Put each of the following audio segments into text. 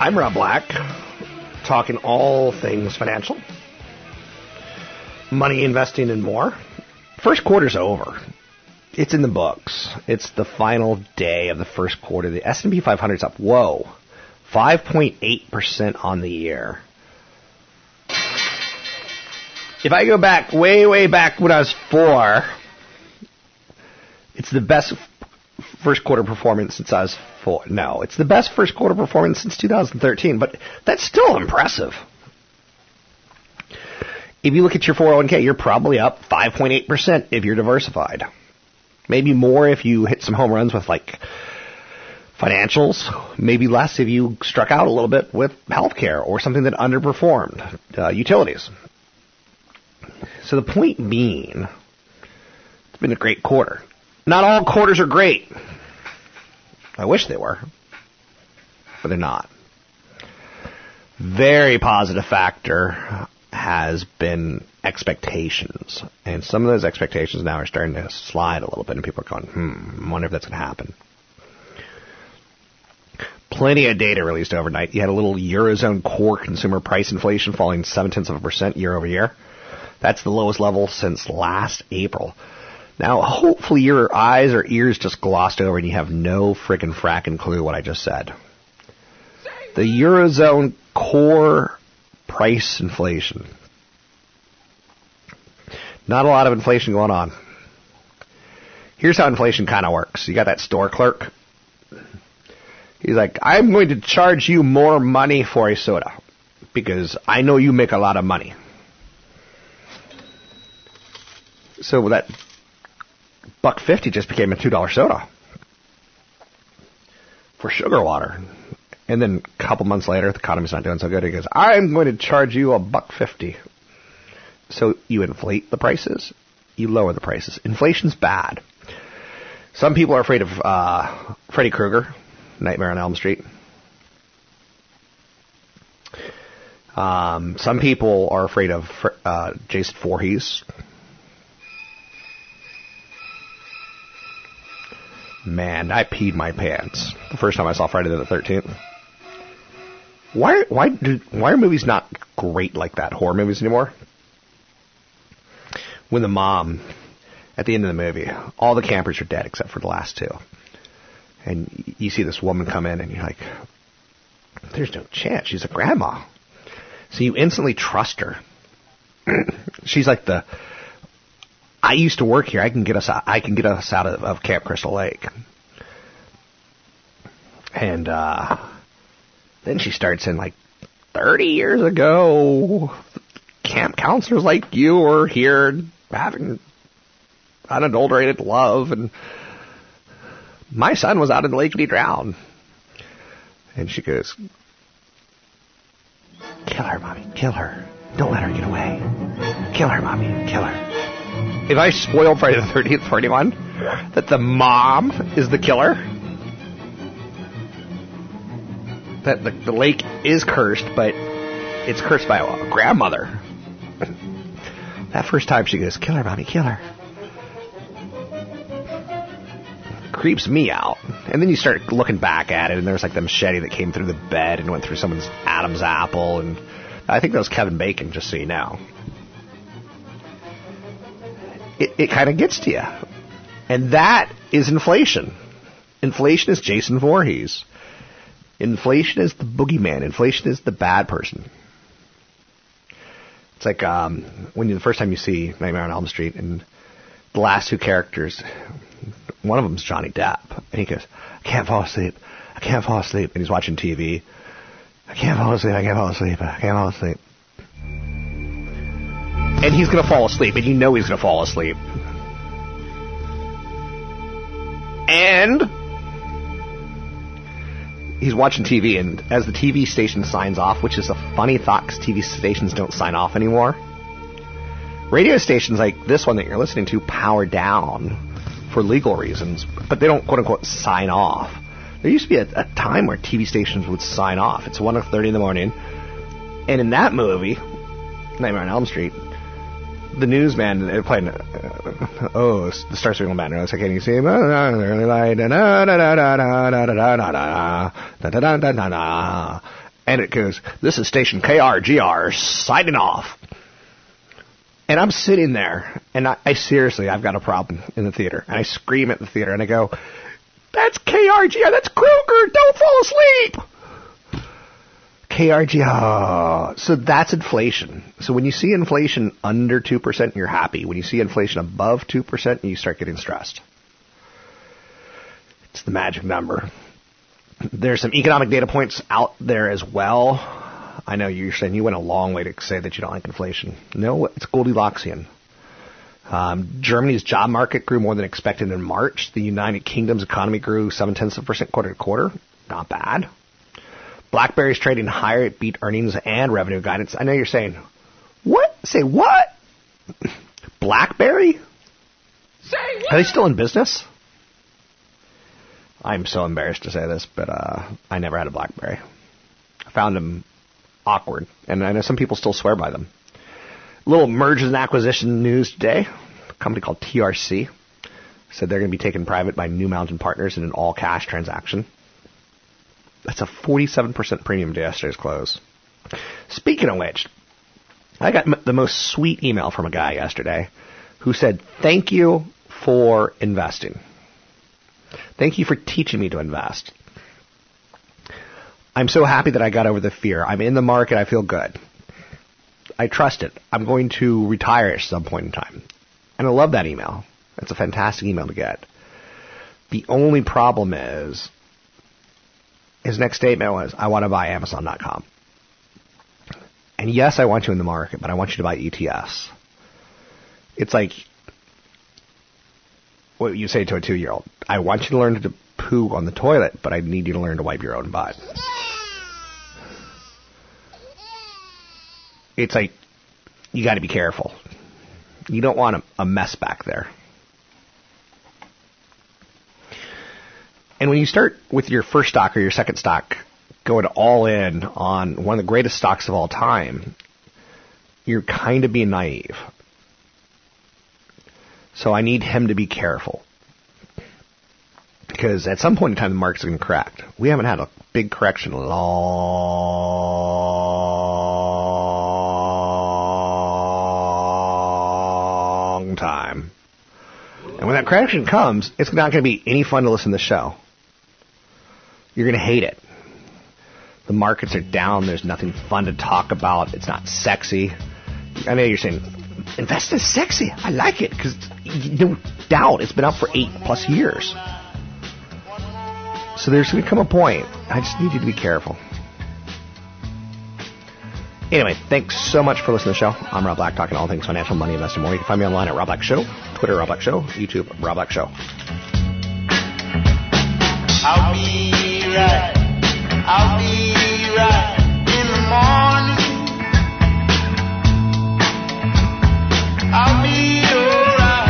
I'm Rob Black, talking all things financial, money, investing, and more. First quarter's over. It's in the books. It's the final day of the first quarter. The S&P 500's up. Whoa. 5.8% on the year. If I go back way, way back when I was 4, it's the best first quarter performance since I was 4. No, it's the best first quarter performance since 2013, but that's still impressive. If you look at your 401k, you're probably up 5.8% if you're diversified. Maybe more if you hit some home runs with, like, financials. Maybe less if you struck out a little bit with healthcare or something that underperformed, utilities. So the point being, it's been a great quarter. Not all quarters are great. I wish they were, but they're not. Very positive factor has been expectations. And some of those expectations now are starting to slide a little bit, and people are going, I wonder if that's going to happen. Plenty of data released overnight. You had a little Eurozone core consumer price inflation falling 0.7% year over year. That's the lowest level since last April. Now, hopefully your eyes or ears just glossed over and you have no frickin' frackin' clue what I just said. The Eurozone core price inflation. Not a lot of inflation going on. Here's how inflation kind of works. You got that store clerk. He's like, I'm going to charge you more money for a soda because I know you make a lot of money. So that $1.50 just became a $2 soda for sugar water. And then a couple months later, the economy's not doing so good. He goes, I'm going to charge you a $1.50. So you inflate the prices, you lower the prices. Inflation's bad. Some people are afraid of Freddy Krueger, Nightmare on Elm Street. Some people are afraid of Jason Voorhees. Man, I peed my pants the first time I saw Friday the 13th. Why are movies not great like that, horror movies anymore? When the mom, at the end of the movie, all the campers are dead except for the last two. And you see this woman come in and you're like, there's no chance. She's a grandma. So you instantly trust her. She's like the... I used to work here. I can get us out of Camp Crystal Lake. And then she starts in, like, 30 years ago, camp counselors like you were here having unadulterated love, and my son was out in the lake and he drowned. And she goes, kill her, Mommy, kill her. Don't let her get away. Kill her, Mommy, kill her. If I spoil Friday the 13th for anyone, that the mom is the killer, that the lake is cursed, but it's cursed by a grandmother. That first time she goes, "Kill her, mommy, kill her." Creeps me out. And then you start looking back at it, and there's like the machete that came through the bed and went through someone's Adam's apple, and I think that was Kevin Bacon, just so you know. It kind of gets to you. And that is inflation. Inflation is Jason Voorhees. Inflation is the boogeyman. Inflation is the bad person. It's like when the first time you see Nightmare on Elm Street, and the last two characters, one of them's Johnny Depp, and he goes, "I can't fall asleep. I can't fall asleep." And he's watching TV. "I can't fall asleep. I can't fall asleep. I can't fall asleep." And he's going to fall asleep, and you know he's going to fall asleep. And he's watching TV, and as the TV station signs off, which is a funny thought because TV stations don't sign off anymore. Radio stations like this one that you're listening to power down for legal reasons, but they don't, quote-unquote, sign off. There used to be a time where TV stations would sign off. It's 1:30 in the morning, and in that movie, Nightmare on Elm Street, the newsman, they're playing, the Star Spangled Banner. It's like, "Can you see him?" And it goes, "This is station KRGR signing off." And I'm sitting there, and I seriously, I've got a problem in the theater. And I scream at the theater, and I go, "That's KRGR, that's Krueger, don't fall asleep!" KRGR. So that's inflation. So when you see inflation under 2%, you're happy. When you see inflation above 2%, you start getting stressed. It's the magic number. There's some economic data points out there as well. I know you're saying you went a long way to say that you don't like inflation. No, it's Goldilocksian. Germany's job market grew more than expected in March. The United Kingdom's economy grew 0.7% quarter to quarter. Not bad. BlackBerry's trading higher. It beat earnings and revenue guidance. I know you're saying, "What? Say what? BlackBerry? Say what? Are they still in business?" I'm so embarrassed to say this, but I never had a BlackBerry. I found them awkward, and I know some people still swear by them. A little mergers and acquisition news today. A company called TRC said they're going to be taken private by New Mountain Partners in an all-cash transaction. That's a 47% premium to yesterday's close. Speaking of which, I got the most sweet email from a guy yesterday who said, "Thank you for investing. Thank you for teaching me to invest. I'm so happy that I got over the fear. I'm in the market. I feel good. I trust it. I'm going to retire at some point in time." And I love that email. That's a fantastic email to get. The only problem is, his next statement was, "I want to buy Amazon.com. And yes, I want you in the market, but I want you to buy ETFs." It's like what you say to a 2-year-old. "I want you to learn to poo on the toilet, but I need you to learn to wipe your own butt." It's like, you got to be careful. You don't want a mess back there. And when you start with your first stock or your second stock going all in on one of the greatest stocks of all time, you're kind of being naive. So I need him to be careful. Because at some point in time, the market's going to correct. We haven't had a big correction in a long time. And when that correction comes, it's not going to be any fun to listen to the show. You're going to hate it. The markets are down. There's nothing fun to talk about. It's not sexy. I know you're saying, "Invest is sexy. I like it," because no doubt it's been up for 8+ years. So there's going to come a point. I just need you to be careful. Anyway, thanks so much for listening to the show. I'm Rob Black, talking all things financial, money, investing, more. You can find me online at Rob Black Show, Twitter, Rob Black Show, YouTube, Rob Black Show. I'll be right in the morning. I'll be alright.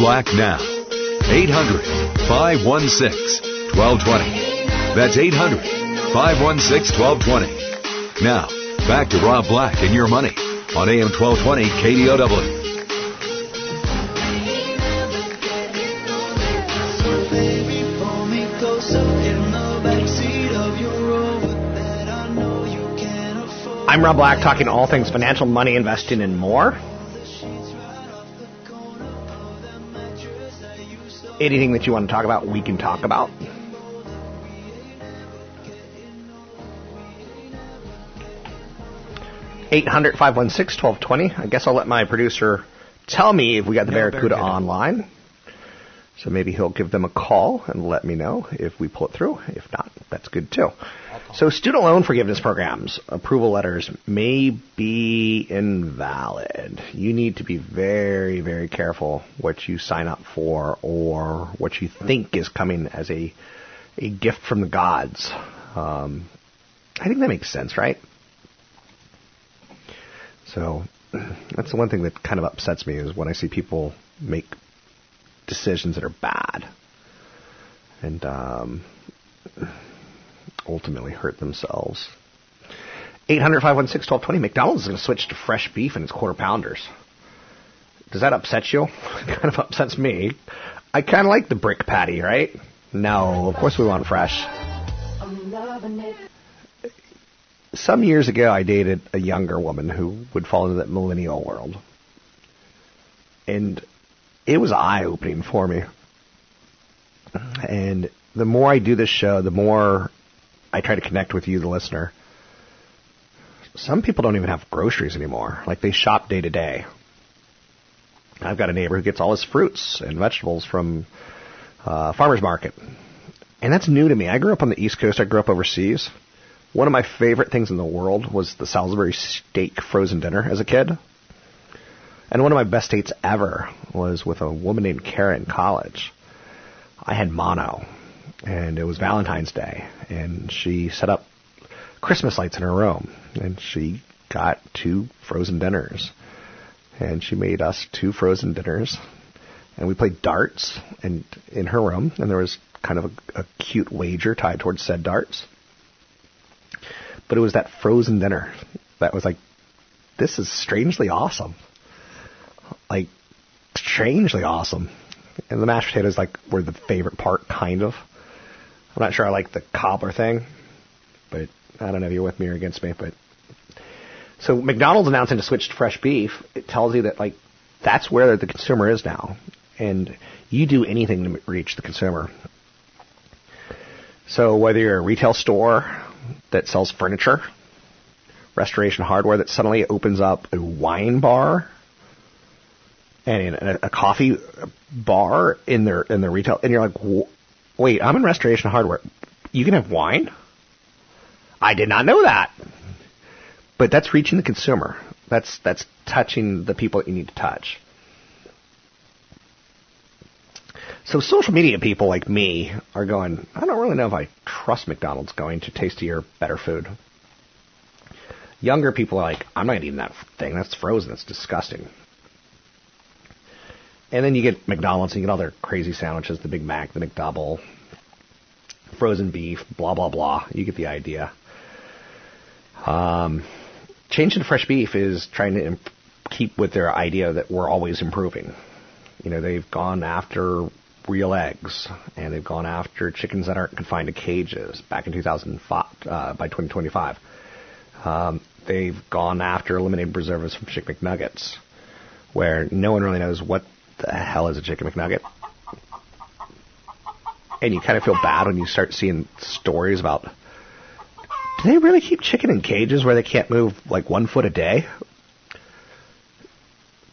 Black now. 800-516-1220. That's 800-516-1220. Now, back to Rob Black and Your Money on AM 1220 KDOW. I'm Rob Black, talking all things financial, money, investing, and more. Anything that you want to talk about, we can talk about. (800) 516-1220. I guess I'll let my producer tell me if we got the Barracuda online. So maybe he'll give them a call and let me know if we pull it through. If not, that's good too. So student loan forgiveness programs, approval letters may be invalid. You need to be very, very careful what you sign up for or what you think is coming as a gift from the gods. I think that makes sense, right? So that's the one thing that kind of upsets me is when I see people make decisions that are bad and ultimately hurt themselves. 800-516-1220. McDonald's is going to switch to fresh beef and its quarter pounders. Does that upset you? It kind of upsets me. I kind of like the brick patty, right? No, of course we want fresh. Some years ago, I dated a younger woman who would fall into that millennial world. And it was eye-opening for me. And the more I do this show, the more I try to connect with you, the listener. Some people don't even have groceries anymore. Like, they shop day to day. I've got a neighbor who gets all his fruits and vegetables from farmer's market. And that's new to me. I grew up on the East Coast. I grew up overseas. One of my favorite things in the world was the Salisbury steak frozen dinner as a kid. And one of my best dates ever was with a woman named Kara in college. I had mono. And it was Valentine's Day, and she set up Christmas lights in her room, and she got 2 frozen dinners, and she made us 2 frozen dinners, and we played darts and in her room, and there was kind of a cute wager tied towards said darts, but it was that frozen dinner that was like, this is strangely awesome, like strangely awesome, and the mashed potatoes like were the favorite part, kind of. I'm not sure I like the cobbler thing, but I don't know if you're with me or against me. But so McDonald's announcing to switch to fresh beef, it tells you that, like, that's where the consumer is now. And you do anything to reach the consumer. So whether you're a retail store that sells furniture, Restoration Hardware that suddenly opens up a wine bar and a coffee bar in their retail, and you're like, wait, I'm in Restoration Hardware. You can have wine? I did not know that. But that's reaching the consumer. That's touching the people that you need to touch. So social media people like me are going, I don't really know if I trust McDonald's going to tastier, better food. Younger people are like, I'm not eating that thing. That's frozen. It's disgusting. And then you get McDonald's and you get all their crazy sandwiches, the Big Mac, the McDouble, frozen beef, blah, blah, blah. You get the idea. Changing to fresh beef is trying to keep with their idea that we're always improving. You know, they've gone after real eggs, and they've gone after chickens that aren't confined to cages back in 2005, by 2025. They've gone after eliminating preservatives from Chick McNuggets, where no one really knows what the hell is a Chicken McNugget. And you kind of feel bad when you start seeing stories about, do they really keep chicken in cages where they can't move like 1 foot a day?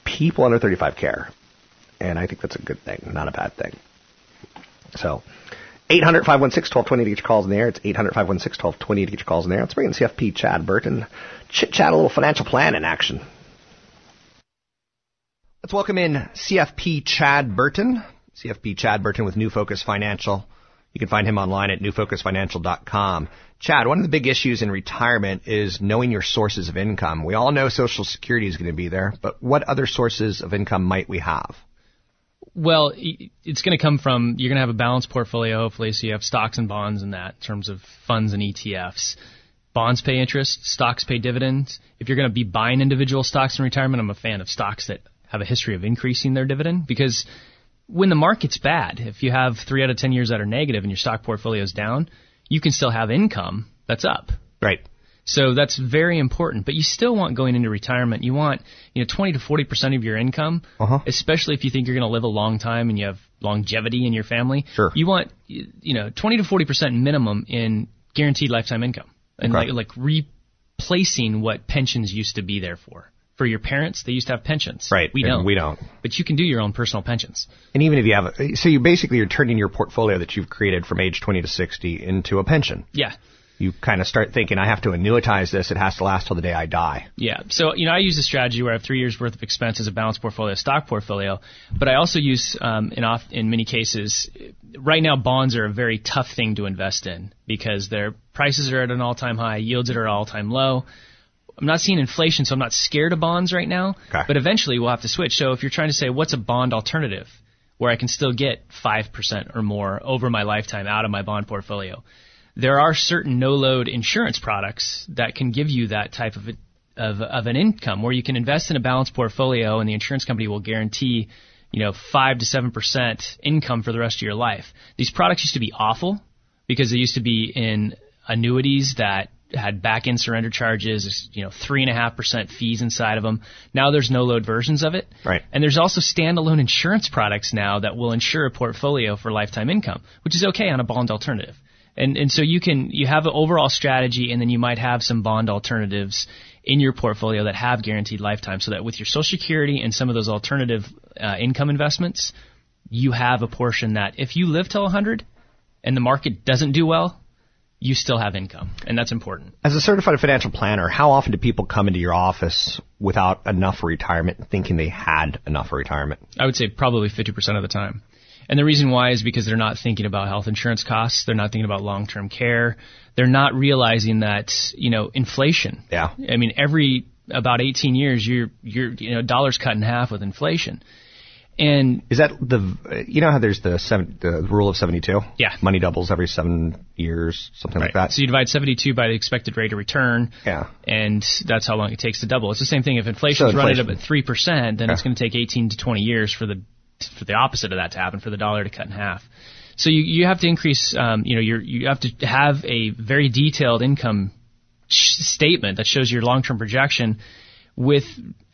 People under 35 care. And I think that's a good thing, not a bad thing. So, 800-516-1220 to get your calls in the air. It's 800-516-1220 to get your calls in the air. Let's bring in CFP Chad Burton. Chit-chat a little financial plan in action. Let's welcome in CFP Chad Burton. CFP Chad Burton with New Focus Financial. You can find him online at newfocusfinancial.com. Chad, one of the big issues in retirement is knowing your sources of income. We all know Social Security is going to be there, but what other sources of income might we have? Well, it's going to come from, you're going to have a balanced portfolio, hopefully, so you have stocks and bonds in that, in terms of funds and ETFs. Bonds pay interest, stocks pay dividends. If you're going to be buying individual stocks in retirement, I'm a fan of stocks that have a history of increasing their dividend, because when the market's bad, if you have 3 out of 10 years that are negative and your stock portfolio is down, you can still have income that's up. Right. So that's very important. But you still want, going into retirement, you want 20 to 40% of your income, especially if you think you're going to live a long time and you have longevity in your family. Sure. You want 20 to 40% minimum in guaranteed lifetime income, and like replacing what pensions used to be there for. For your parents, they used to have pensions. Right. We don't. But you can do your own personal pensions. And even if you have, so you basically are turning your portfolio that you've created from age 20 to 60 into a pension. Yeah. You kind of start thinking, I have to annuitize this. It has to last till the day I die. Yeah. So, I use a strategy where I have 3 years worth of expenses, a balanced portfolio, a stock portfolio. But I also use, in many cases, right now bonds are a very tough thing to invest in because their prices are at an all-time high, yields are at an all-time low. I'm not seeing inflation, so I'm not scared of bonds right now, but eventually we'll have to switch. So if you're trying to say, what's a bond alternative where I can still get 5% or more over my lifetime out of my bond portfolio, there are certain no-load insurance products that can give you that type of an income where you can invest in a balanced portfolio and the insurance company will guarantee 5 to 7% income for the rest of your life. These products used to be awful because they used to be in annuities that had back-end surrender charges, 3.5% fees inside of them. Now there's no-load versions of it. Right. And there's also standalone insurance products now that will insure a portfolio for lifetime income, which is okay on a bond alternative. And so you have an overall strategy, and then you might have some bond alternatives in your portfolio that have guaranteed lifetime, so that with your Social Security and some of those alternative income investments, you have a portion that if you live till 100 and the market doesn't do well, you still have income, and that's important. As a certified financial planner, how often do people come into your office without enough retirement, thinking they had enough retirement? I would say probably 50% of the time. And the reason why is because they're not thinking about health insurance costs. They're not thinking about long-term care. They're not realizing that, inflation. Yeah. I mean, every about 18 years, your dollars cut in half with inflation. And is that how there's the rule of 72? Yeah. Money doubles every 7 years, something like that. So you divide 72 by the expected rate of return. Yeah. And that's how long it takes to double. It's the same thing. If inflation's running up at 3%, then it's going to take 18 to 20 years for the opposite of that to happen, for the dollar to cut in half. So you have to increase, you have to have a very detailed income statement that shows your long-term projection, with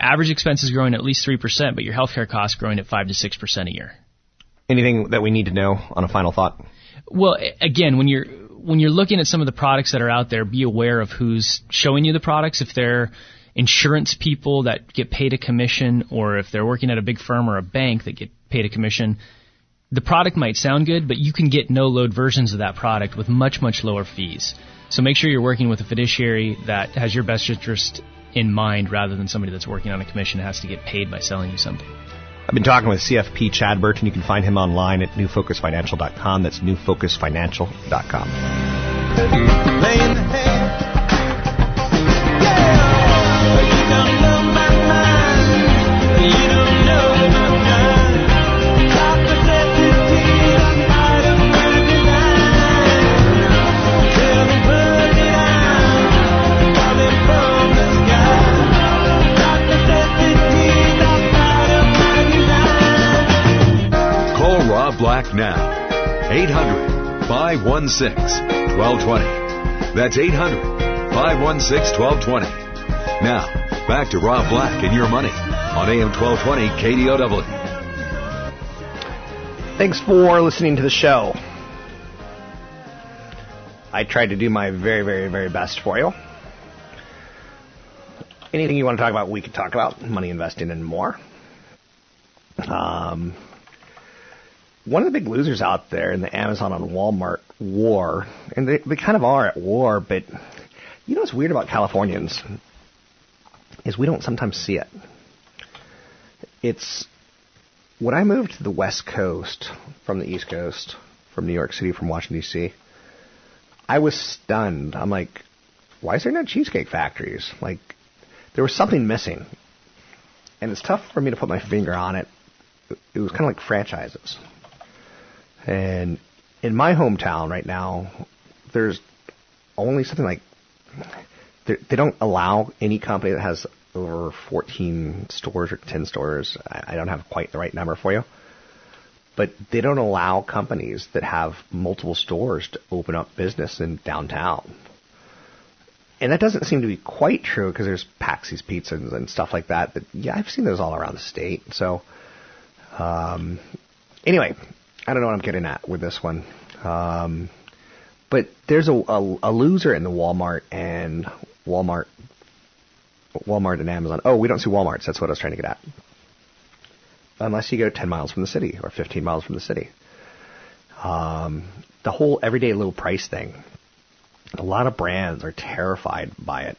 average expenses growing at least 3%, but your healthcare costs growing at 5 to 6% a year. Anything that we need to know on a final thought? Well, again, when you're looking at some of the products that are out there, be aware of who's showing you the products. If they're insurance people that get paid a commission, or if they're working at a big firm or a bank that get paid a commission, the product might sound good, but you can get no-load versions of that product with much, much lower fees. So make sure you're working with a fiduciary that has your best interest in mind, rather than somebody that's working on a commission that has to get paid by selling you something. I've been talking with CFP Chad Burton. You can find him online at newfocusfinancial.com. That's newfocusfinancial.com. Black now, 800-516-1220. That's 800-516-1220. Now, back to Rob Black and Your Money on AM 1220 KDOW. Thanks for listening to the show. I tried to do my very, very, very best for you. Anything you want to talk about, we could talk about. Money, investing, and more. One of the big losers out there in the Amazon and Walmart war, and they kind of are at war, but what's weird about Californians is we don't sometimes see it. It's when I moved to the West Coast from the East Coast, from New York City, from Washington, D.C., I was stunned. I'm like, why is there no cheesecake factories? Like, there was something missing. And it's tough for me to put my finger on it. it was kind of like franchises. And in my hometown right now, there's only something like, they don't allow any company that has over 14 stores or 10 stores. I don't have quite the right number for you. But they don't allow companies that have multiple stores to open up business in downtown. And that doesn't seem to be quite true because there's Paxi's Pizza and stuff like that. But, yeah, I've seen those all around the state. So, anyway, I don't know what I'm getting at with this one. But there's a loser in the Walmart and Amazon. Oh, we don't see Walmarts. That's what I was trying to get at. Unless you go 10 miles from the city or 15 miles from the city. The whole everyday low price thing. A lot of brands are terrified by it.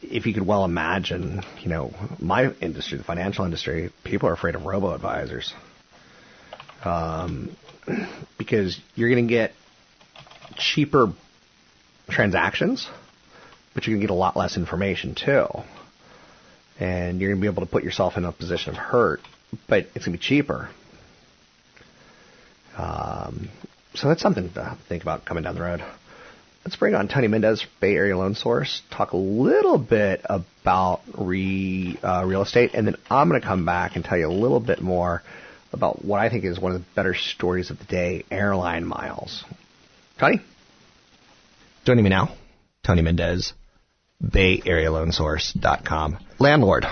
If you could well imagine, you know, my industry, the financial industry, people are afraid of robo-advisors. Because you're going to get cheaper transactions, but you're going to get a lot less information too. And you're going to be able to put yourself in a position of hurt, but it's going to be cheaper. So that's something to think about coming down the road. Let's bring on Tony Mendez, Bay Area Loan Source, talk a little bit about real estate, and then I'm going to come back and tell you a little bit more about what I think is one of the better stories of the day, airline miles. Tony? Joining me now, Tony Mendez, BayAreaLoanSource.com. Landlord.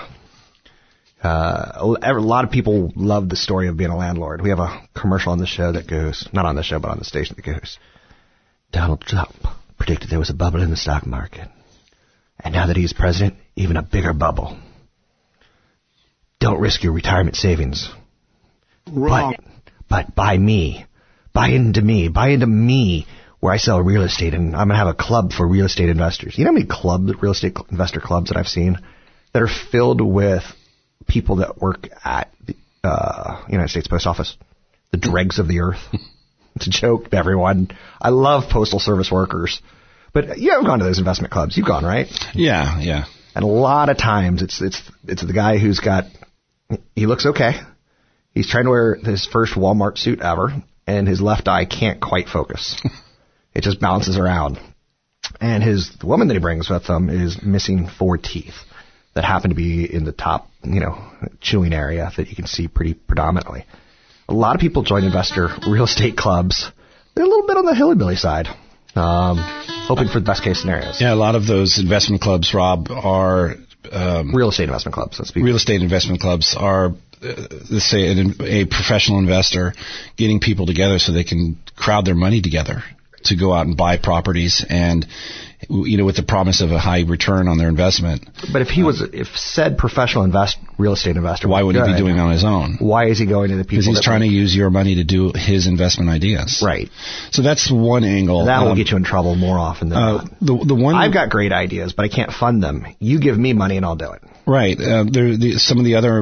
A lot of people love the story of being a landlord. We have a commercial on the show that goes, not on the show, but on the station that goes, Donald Trump predicted there was a bubble in the stock market. And now that he's president, even a bigger bubble. Don't risk your retirement savings. Wrong. But buy me. Buy into me. Buy into me where I sell real estate, and I'm going to have a club for real estate investors. You know how many real estate investor clubs that I've seen that are filled with people that work at the United States Post Office, the dregs of the earth? It's a joke, everyone. I love postal service workers. But you haven't gone to those investment clubs. You've gone, right? Yeah, yeah. And a lot of times it's the guy who's got – he looks okay. He's trying to wear his first Walmart suit ever, and his left eye can't quite focus. It just bounces around. And the woman that he brings with him is missing 4 teeth that happen to be in the top, you know, chewing area that you can see pretty predominantly. A lot of people join investor real estate clubs. They're a little bit on the hillbilly side, hoping for the best case scenarios. Yeah, a lot of those investment clubs, Rob, are real estate investment clubs. Real estate investment clubs are, let's say, a professional investor getting people together so they can crowd their money together to go out and buy properties, and you know, with the promise of a high return on their investment. But if he said professional real estate investor, why would he be doing it on his own? Why is he going to the people? Because he's trying to use your money to do his investment ideas. Right. So that's one angle. That will get you in trouble more often than not. The one I've got great ideas, but I can't fund them. You give me money and I'll do it. Right. Some of the other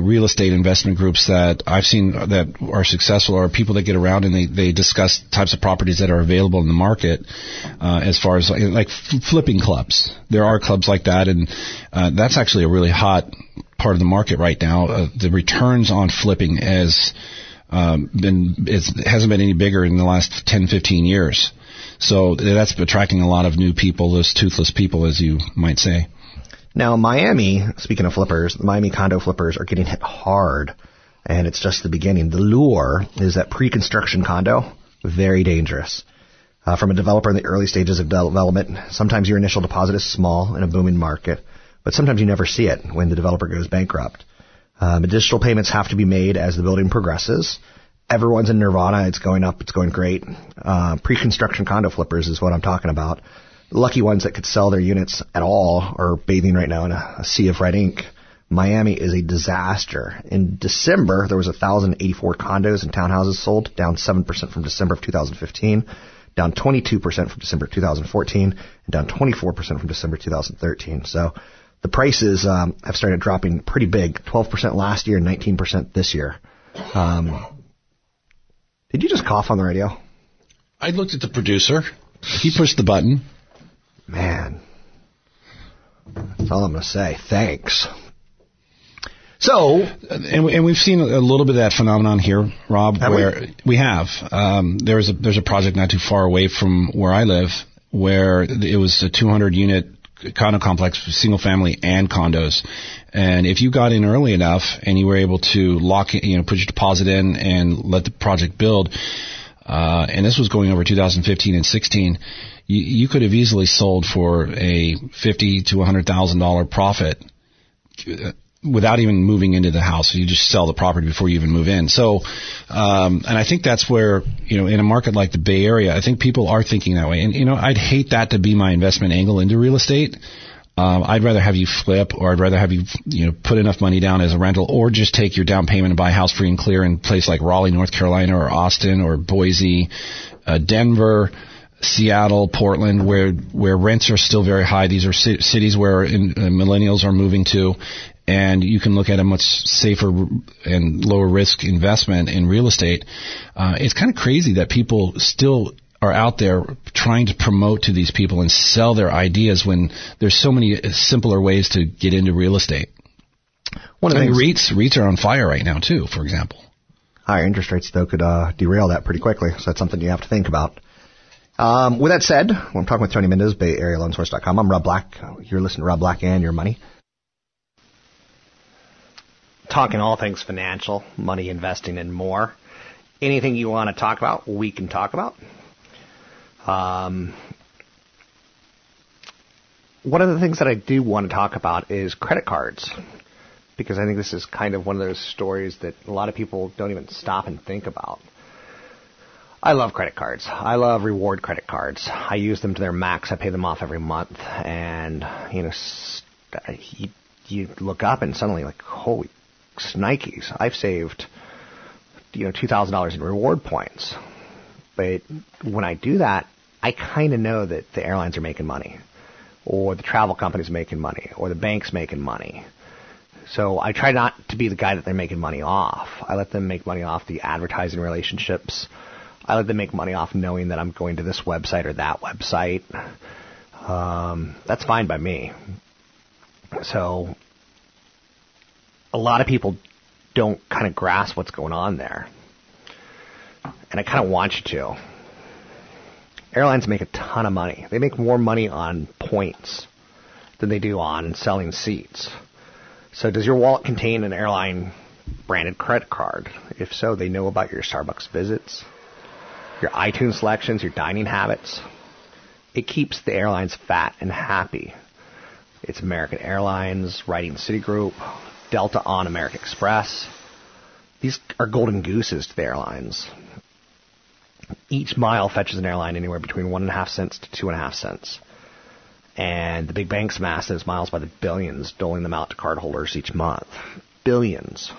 real estate investment groups that I've seen that are successful are people that get around and they discuss types of properties that are available in the market. As far as like flipping clubs, there are clubs like that, and that's actually a really hot part of the market right now. The returns on flipping hasn't been any bigger in the last 10-15 years. So that's attracting a lot of new people, those toothless people, as you might say. Now, Miami, speaking of flippers, the Miami condo flippers are getting hit hard, and it's just the beginning. The lure is that pre-construction condo, very dangerous. From a developer in the early stages of development, sometimes your initial deposit is small in a booming market, but sometimes you never see it when the developer goes bankrupt. Additional payments have to be made as the building progresses. Everyone's in nirvana. It's going up. It's going great. Pre-construction condo flippers is what I'm talking about. Lucky ones that could sell their units at all are bathing right now in a sea of red ink. Miami is a disaster. In December, there was 1,084 condos and townhouses sold, down 7% from December of 2015. Down 22% from December 2014, and down 24% from December 2013. So the prices have started dropping pretty big, 12% last year and 19% this year. Did you just cough on the radio? I looked at the producer. He pushed the button. Man. That's all I'm going to say. Thanks. So, and we've seen a little bit of that phenomenon here, Rob, where we have. There's a project not too far away from where I live where it was a 200-unit condo complex, single-family and condos. And if you got in early enough and you were able to lock in, you know, put your deposit in and let the project build, and this was going over 2015 and 16, you could have easily sold for a $50,000 to $100,000 profit without even moving into the house. You just sell the property before you even move in. So, and I think that's where, you know, in a market like the Bay Area, I think people are thinking that way. And, you know, I'd hate that to be my investment angle into real estate. I'd rather have you flip, or I'd rather have you, you know, put enough money down as a rental, or just take your down payment and buy a house free and clear in a place like Raleigh, North Carolina, or Austin, or Boise, Denver, Seattle, Portland, where rents are still very high. These are cities where millennials are moving to, and you can look at a much safer and lower risk investment in real estate. It's kind of crazy that people still are out there trying to promote to these people and sell their ideas when there's so many simpler ways to get into real estate. One of the things, REITs are on fire right now too, for example. Higher interest rates, though, could derail that pretty quickly, so that's something you have to think about. With that said, I'm talking with Tony Mendez, Bay Area Loan Source.com. I'm Rob Black. You're listening to Rob Black and Your Money. Talking all things financial, money, investing, and more. Anything you want to talk about, we can talk about. One of the things that I do want to talk about is credit cards, because I think this is kind of one of those stories that a lot of people don't even stop and think about. I love credit cards. I love reward credit cards. I use them to their max. I pay them off every month, and you know, you look up and suddenly like, holy snikes! I've saved, you know, $2,000 in reward points. But when I do that, I kind of know that the airlines are making money, or the travel company's making money, or the bank's making money. So I try not to be the guy that they're making money off. I let them make money off the advertising relationships. I let them make money off knowing that I'm going to this website or that website. That's fine by me. So a lot of people don't kind of grasp what's going on there. And I kind of want you to. Airlines make a ton of money. They make more money on points than they do on selling seats. So does your wallet contain an airline branded credit card? If so, they know about your Starbucks visits, your iTunes selections, your dining habits. It keeps the airlines fat and happy. It's American Airlines, Riding Citigroup, Delta on American Express. These are golden gooses to the airlines. Each mile fetches an airline anywhere between 1.5 cents to 2.5 cents. And the big banks amass those miles by the billions, doling them out to cardholders each month. Billions.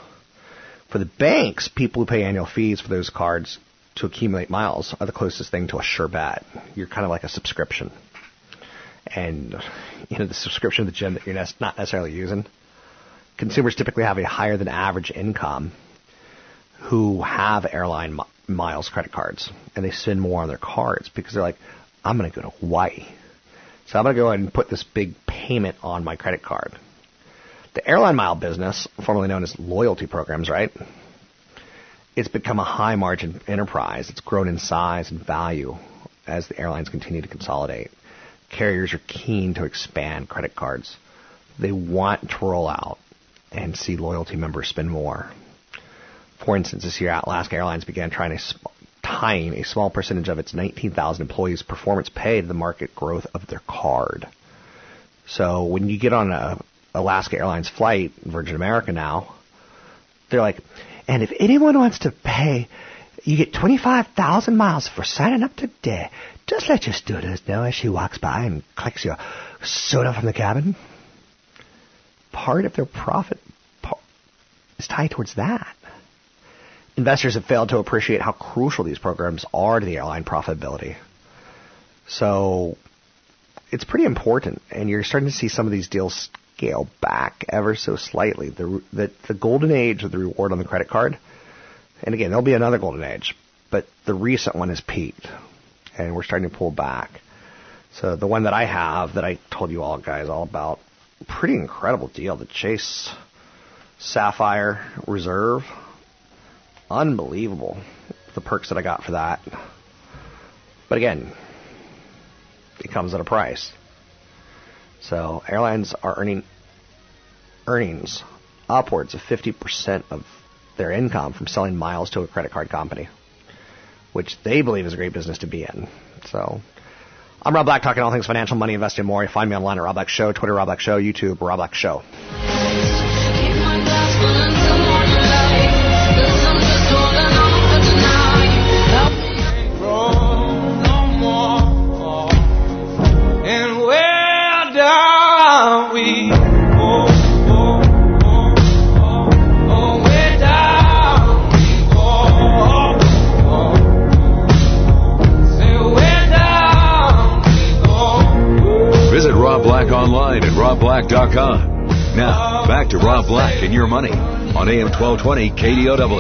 For the banks, people who pay annual fees for those cards to accumulate miles are the closest thing to a sure bet. You're kind of like a subscription. And, you know, the subscription to the gym that you're not necessarily using. Consumers typically have a higher than average income who have airline miles credit cards, and they spend more on their cards because they're like, I'm going to go to Hawaii, so I'm going to go ahead and put this big payment on my credit card. The airline mile business, formerly known as loyalty programs, right? It's become a high margin enterprise. It's grown in size and value as the airlines continue to consolidate. Carriers are keen to expand credit cards. They want to roll out and see loyalty members spend more. For instance, this year, Alaska Airlines began tying a small percentage of its 19,000 employees' performance pay to the market growth of their card. So when you get on an Alaska Airlines flight, Virgin America now, they're like, and if anyone wants to pay, you get 25,000 miles for signing up today. Just let your stewardess know as she walks by and collects your soda from the cabin. Part of their profit is tied towards that. Investors have failed to appreciate how crucial these programs are to the airline profitability. So it's pretty important, and you're starting to see some of these deals scale back ever so slightly. The golden age of the reward on the credit card, and again, there'll be another golden age, but the recent one has peaked, and we're starting to pull back. So the one that I have that I told you all guys all about, pretty incredible deal, the Chase Sapphire Reserve. Unbelievable, the perks that I got for that. But again, it comes at a price. So airlines are earning earnings upwards of 50% of their income from selling miles to a credit card company, which they believe is a great business to be in. So I'm Rob Black, talking all things financial, money, investing, more. You find me online at Rob Black Show, Twitter, Rob Black Show, YouTube, Rob Black Show. Online at robblack.com. Now, back to Rob Black and Your Money on AM 1220 KDOW.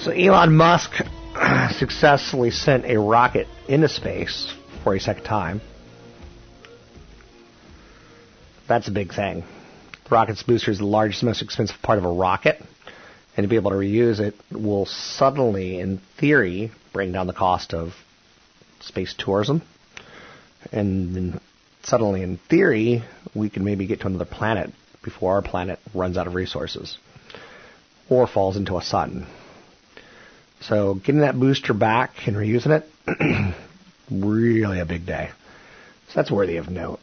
So Elon Musk successfully sent a rocket into space for a second time. That's a big thing. The rocket's booster is the largest, most expensive part of a rocket, and to be able to reuse it will suddenly, in theory, bring down the cost of space tourism. And then suddenly, in theory, we can maybe get to another planet before our planet runs out of resources or falls into a sun. So getting that booster back and reusing it, really a big day. So that's worthy of note.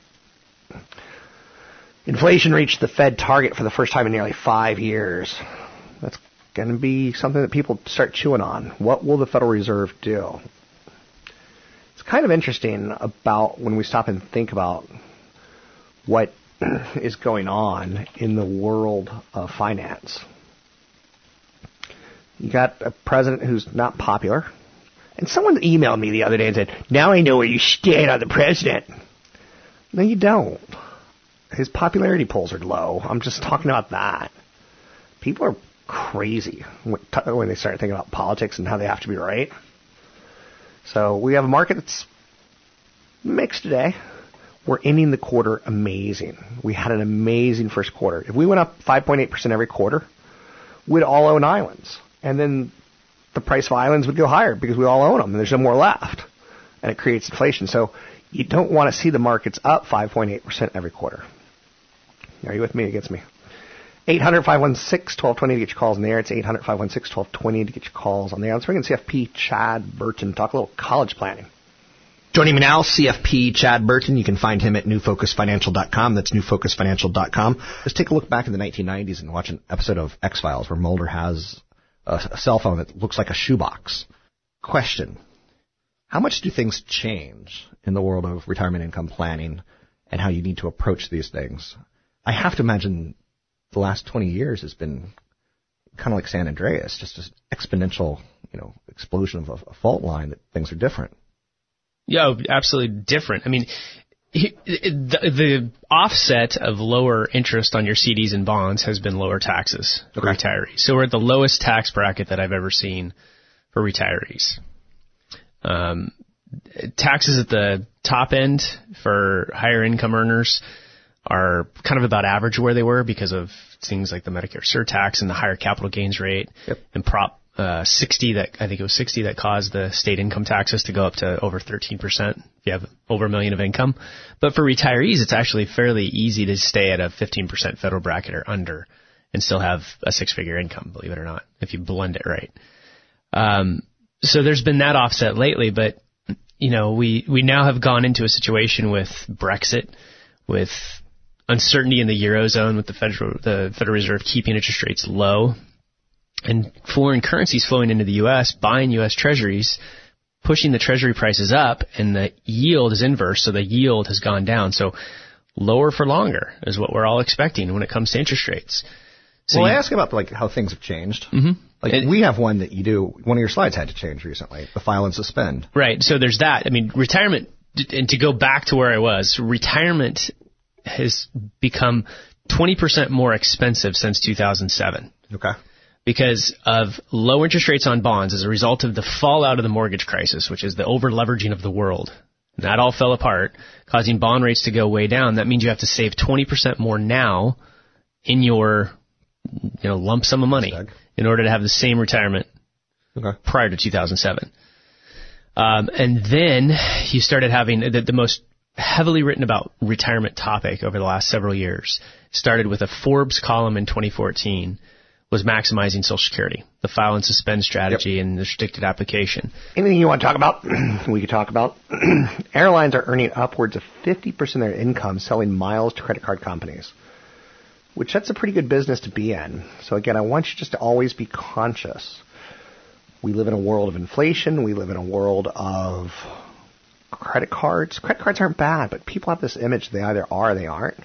Inflation reached the Fed target for the first time in nearly 5 years. That's going to be something that people start chewing on. What will the Federal Reserve do? It's kind of interesting about when we stop and think about what is going on in the world of finance. You got a president who's not popular. And someone emailed me the other day and said, now I know where you stand on the president. No, you don't. His popularity polls are low. I'm just talking about that. People are crazy when they start thinking about politics and how they have to be right. So we have a market that's mixed today. We're ending the quarter amazing. We had an amazing first quarter. If we went up 5.8% every quarter, we'd all own islands. And then the price of islands would go higher because we all own them and there's no more left. And it creates inflation. So you don't want to see the markets up 5.8% every quarter. Are you with me? Against me. 800-516-1220 to get your calls in there. It's 800-516-1220 to get your calls on there. Let's bring in CFP Chad Burton. Talk a little college planning. Joining me now, CFP Chad Burton. You can find him at newfocusfinancial.com. That's newfocusfinancial.com. Let's take a look back in the 1990s and watch an episode of X-Files where Mulder has a cell phone that looks like a shoebox. Question. How much do things change in the world of retirement income planning and how you need to approach these things? I have to imagine the last 20 years has been kind of like San Andreas, just an exponential, explosion of a fault line that things are different. Yeah, absolutely different. I mean, the offset of lower interest on your CDs and bonds has been lower taxes for retirees. So we're at the lowest tax bracket that I've ever seen for retirees. Taxes at the top end for higher income earners are kind of about average where they were because of things like the Medicare surtax and the higher capital gains rate and Prop 60 that caused the state income taxes to go up to over 13% if you have over $1 million of income. But for retirees, it's actually fairly easy to stay at a 15% federal bracket or under and still have a six-figure income, believe it or not, if you blend it right. So there's been that offset lately, but, we now have gone into a situation with Brexit, with uncertainty in the Eurozone, with the Federal Reserve keeping interest rates low, and foreign currencies flowing into the U.S., buying U.S. treasuries, pushing the treasury prices up, and the yield is inverse, so the yield has gone down. So lower for longer is what we're all expecting when it comes to interest rates. So I ask about how things have changed. Mm-hmm. We have one that you do. One of your slides had to change recently. The file and suspend. Right. So there's that. I mean, retirement. And to go back to where I was, retirement has become 20% more expensive since 2007. Okay. because of low interest rates on bonds as a result of the fallout of the mortgage crisis, which is the over-leveraging of the world. And that all fell apart, causing bond rates to go way down. That means you have to save 20% more now in your lump sum of money in order to have the same retirement prior to 2007. And then you started having the most heavily written about retirement topic over the last several years. Started with a Forbes column in 2014, was maximizing Social Security, the file and suspend strategy and the restricted application. Anything you want to talk about, we could talk about. Airlines are earning upwards of 50% of their income selling miles to credit card companies, which that's a pretty good business to be in. So, again, I want you just to always be conscious. We live in a world of inflation. We live in a world of credit cards. Credit cards aren't bad, but people have this image they either are or they aren't.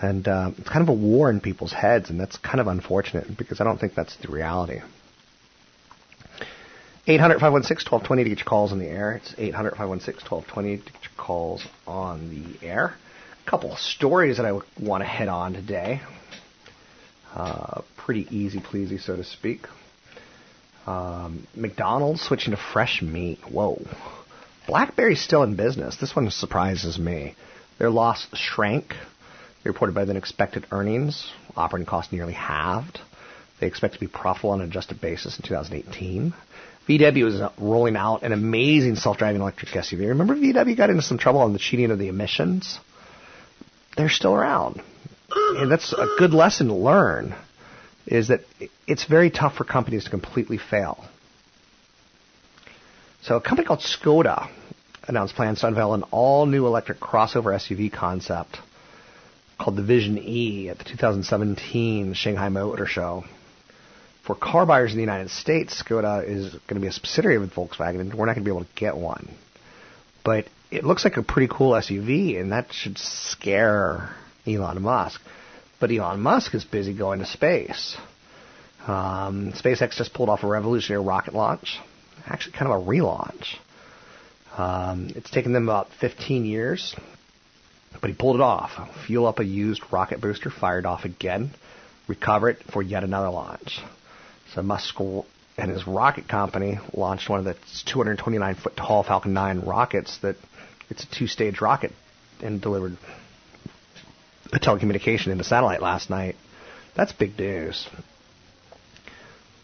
And it's kind of a war in people's heads, and that's kind of unfortunate because I don't think that's the reality. 800-516-1220 to get your calls on the air. It's 800-516-1220 to get your calls on the air. A couple of stories that I want to hit on today. Pretty easy-pleasy, so to speak. McDonald's switching to fresh meat. Whoa. BlackBerry's still in business. This one surprises me. Their loss shrank. They reported better than expected earnings. Operating costs nearly halved. They expect to be profitable on an adjusted basis in 2018. VW is rolling out an amazing self-driving electric SUV. Remember VW got into some trouble on the cheating of the emissions? They're still around. And that's a good lesson to learn. Is that it's very tough for companies to completely fail. So a company called Skoda announced plans to unveil an all-new electric crossover SUV concept called the Vision E at the 2017 Shanghai Motor Show. For car buyers in the United States, Skoda is going to be a subsidiary of Volkswagen, and we're not going to be able to get one. But it looks like a pretty cool SUV, and that should scare Elon Musk. But Elon Musk is busy going to space. SpaceX just pulled off a revolutionary rocket launch. Actually, kind of a relaunch. It's taken them about 15 years, but he pulled it off. Fuel up a used rocket booster, fired off again, recover it for yet another launch. So Musk and his rocket company launched one of the 229-foot-tall Falcon 9 rockets. That it's a two-stage rocket and delivered a telecommunication into satellite last night. That's big news.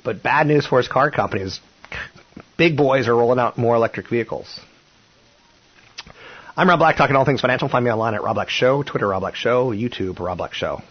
But bad news for his car companies. Big boys are rolling out more electric vehicles. I'm Rob Black, talking all things financial. Find me online at Rob Black Show, Twitter Rob Black Show, YouTube Rob Black Show.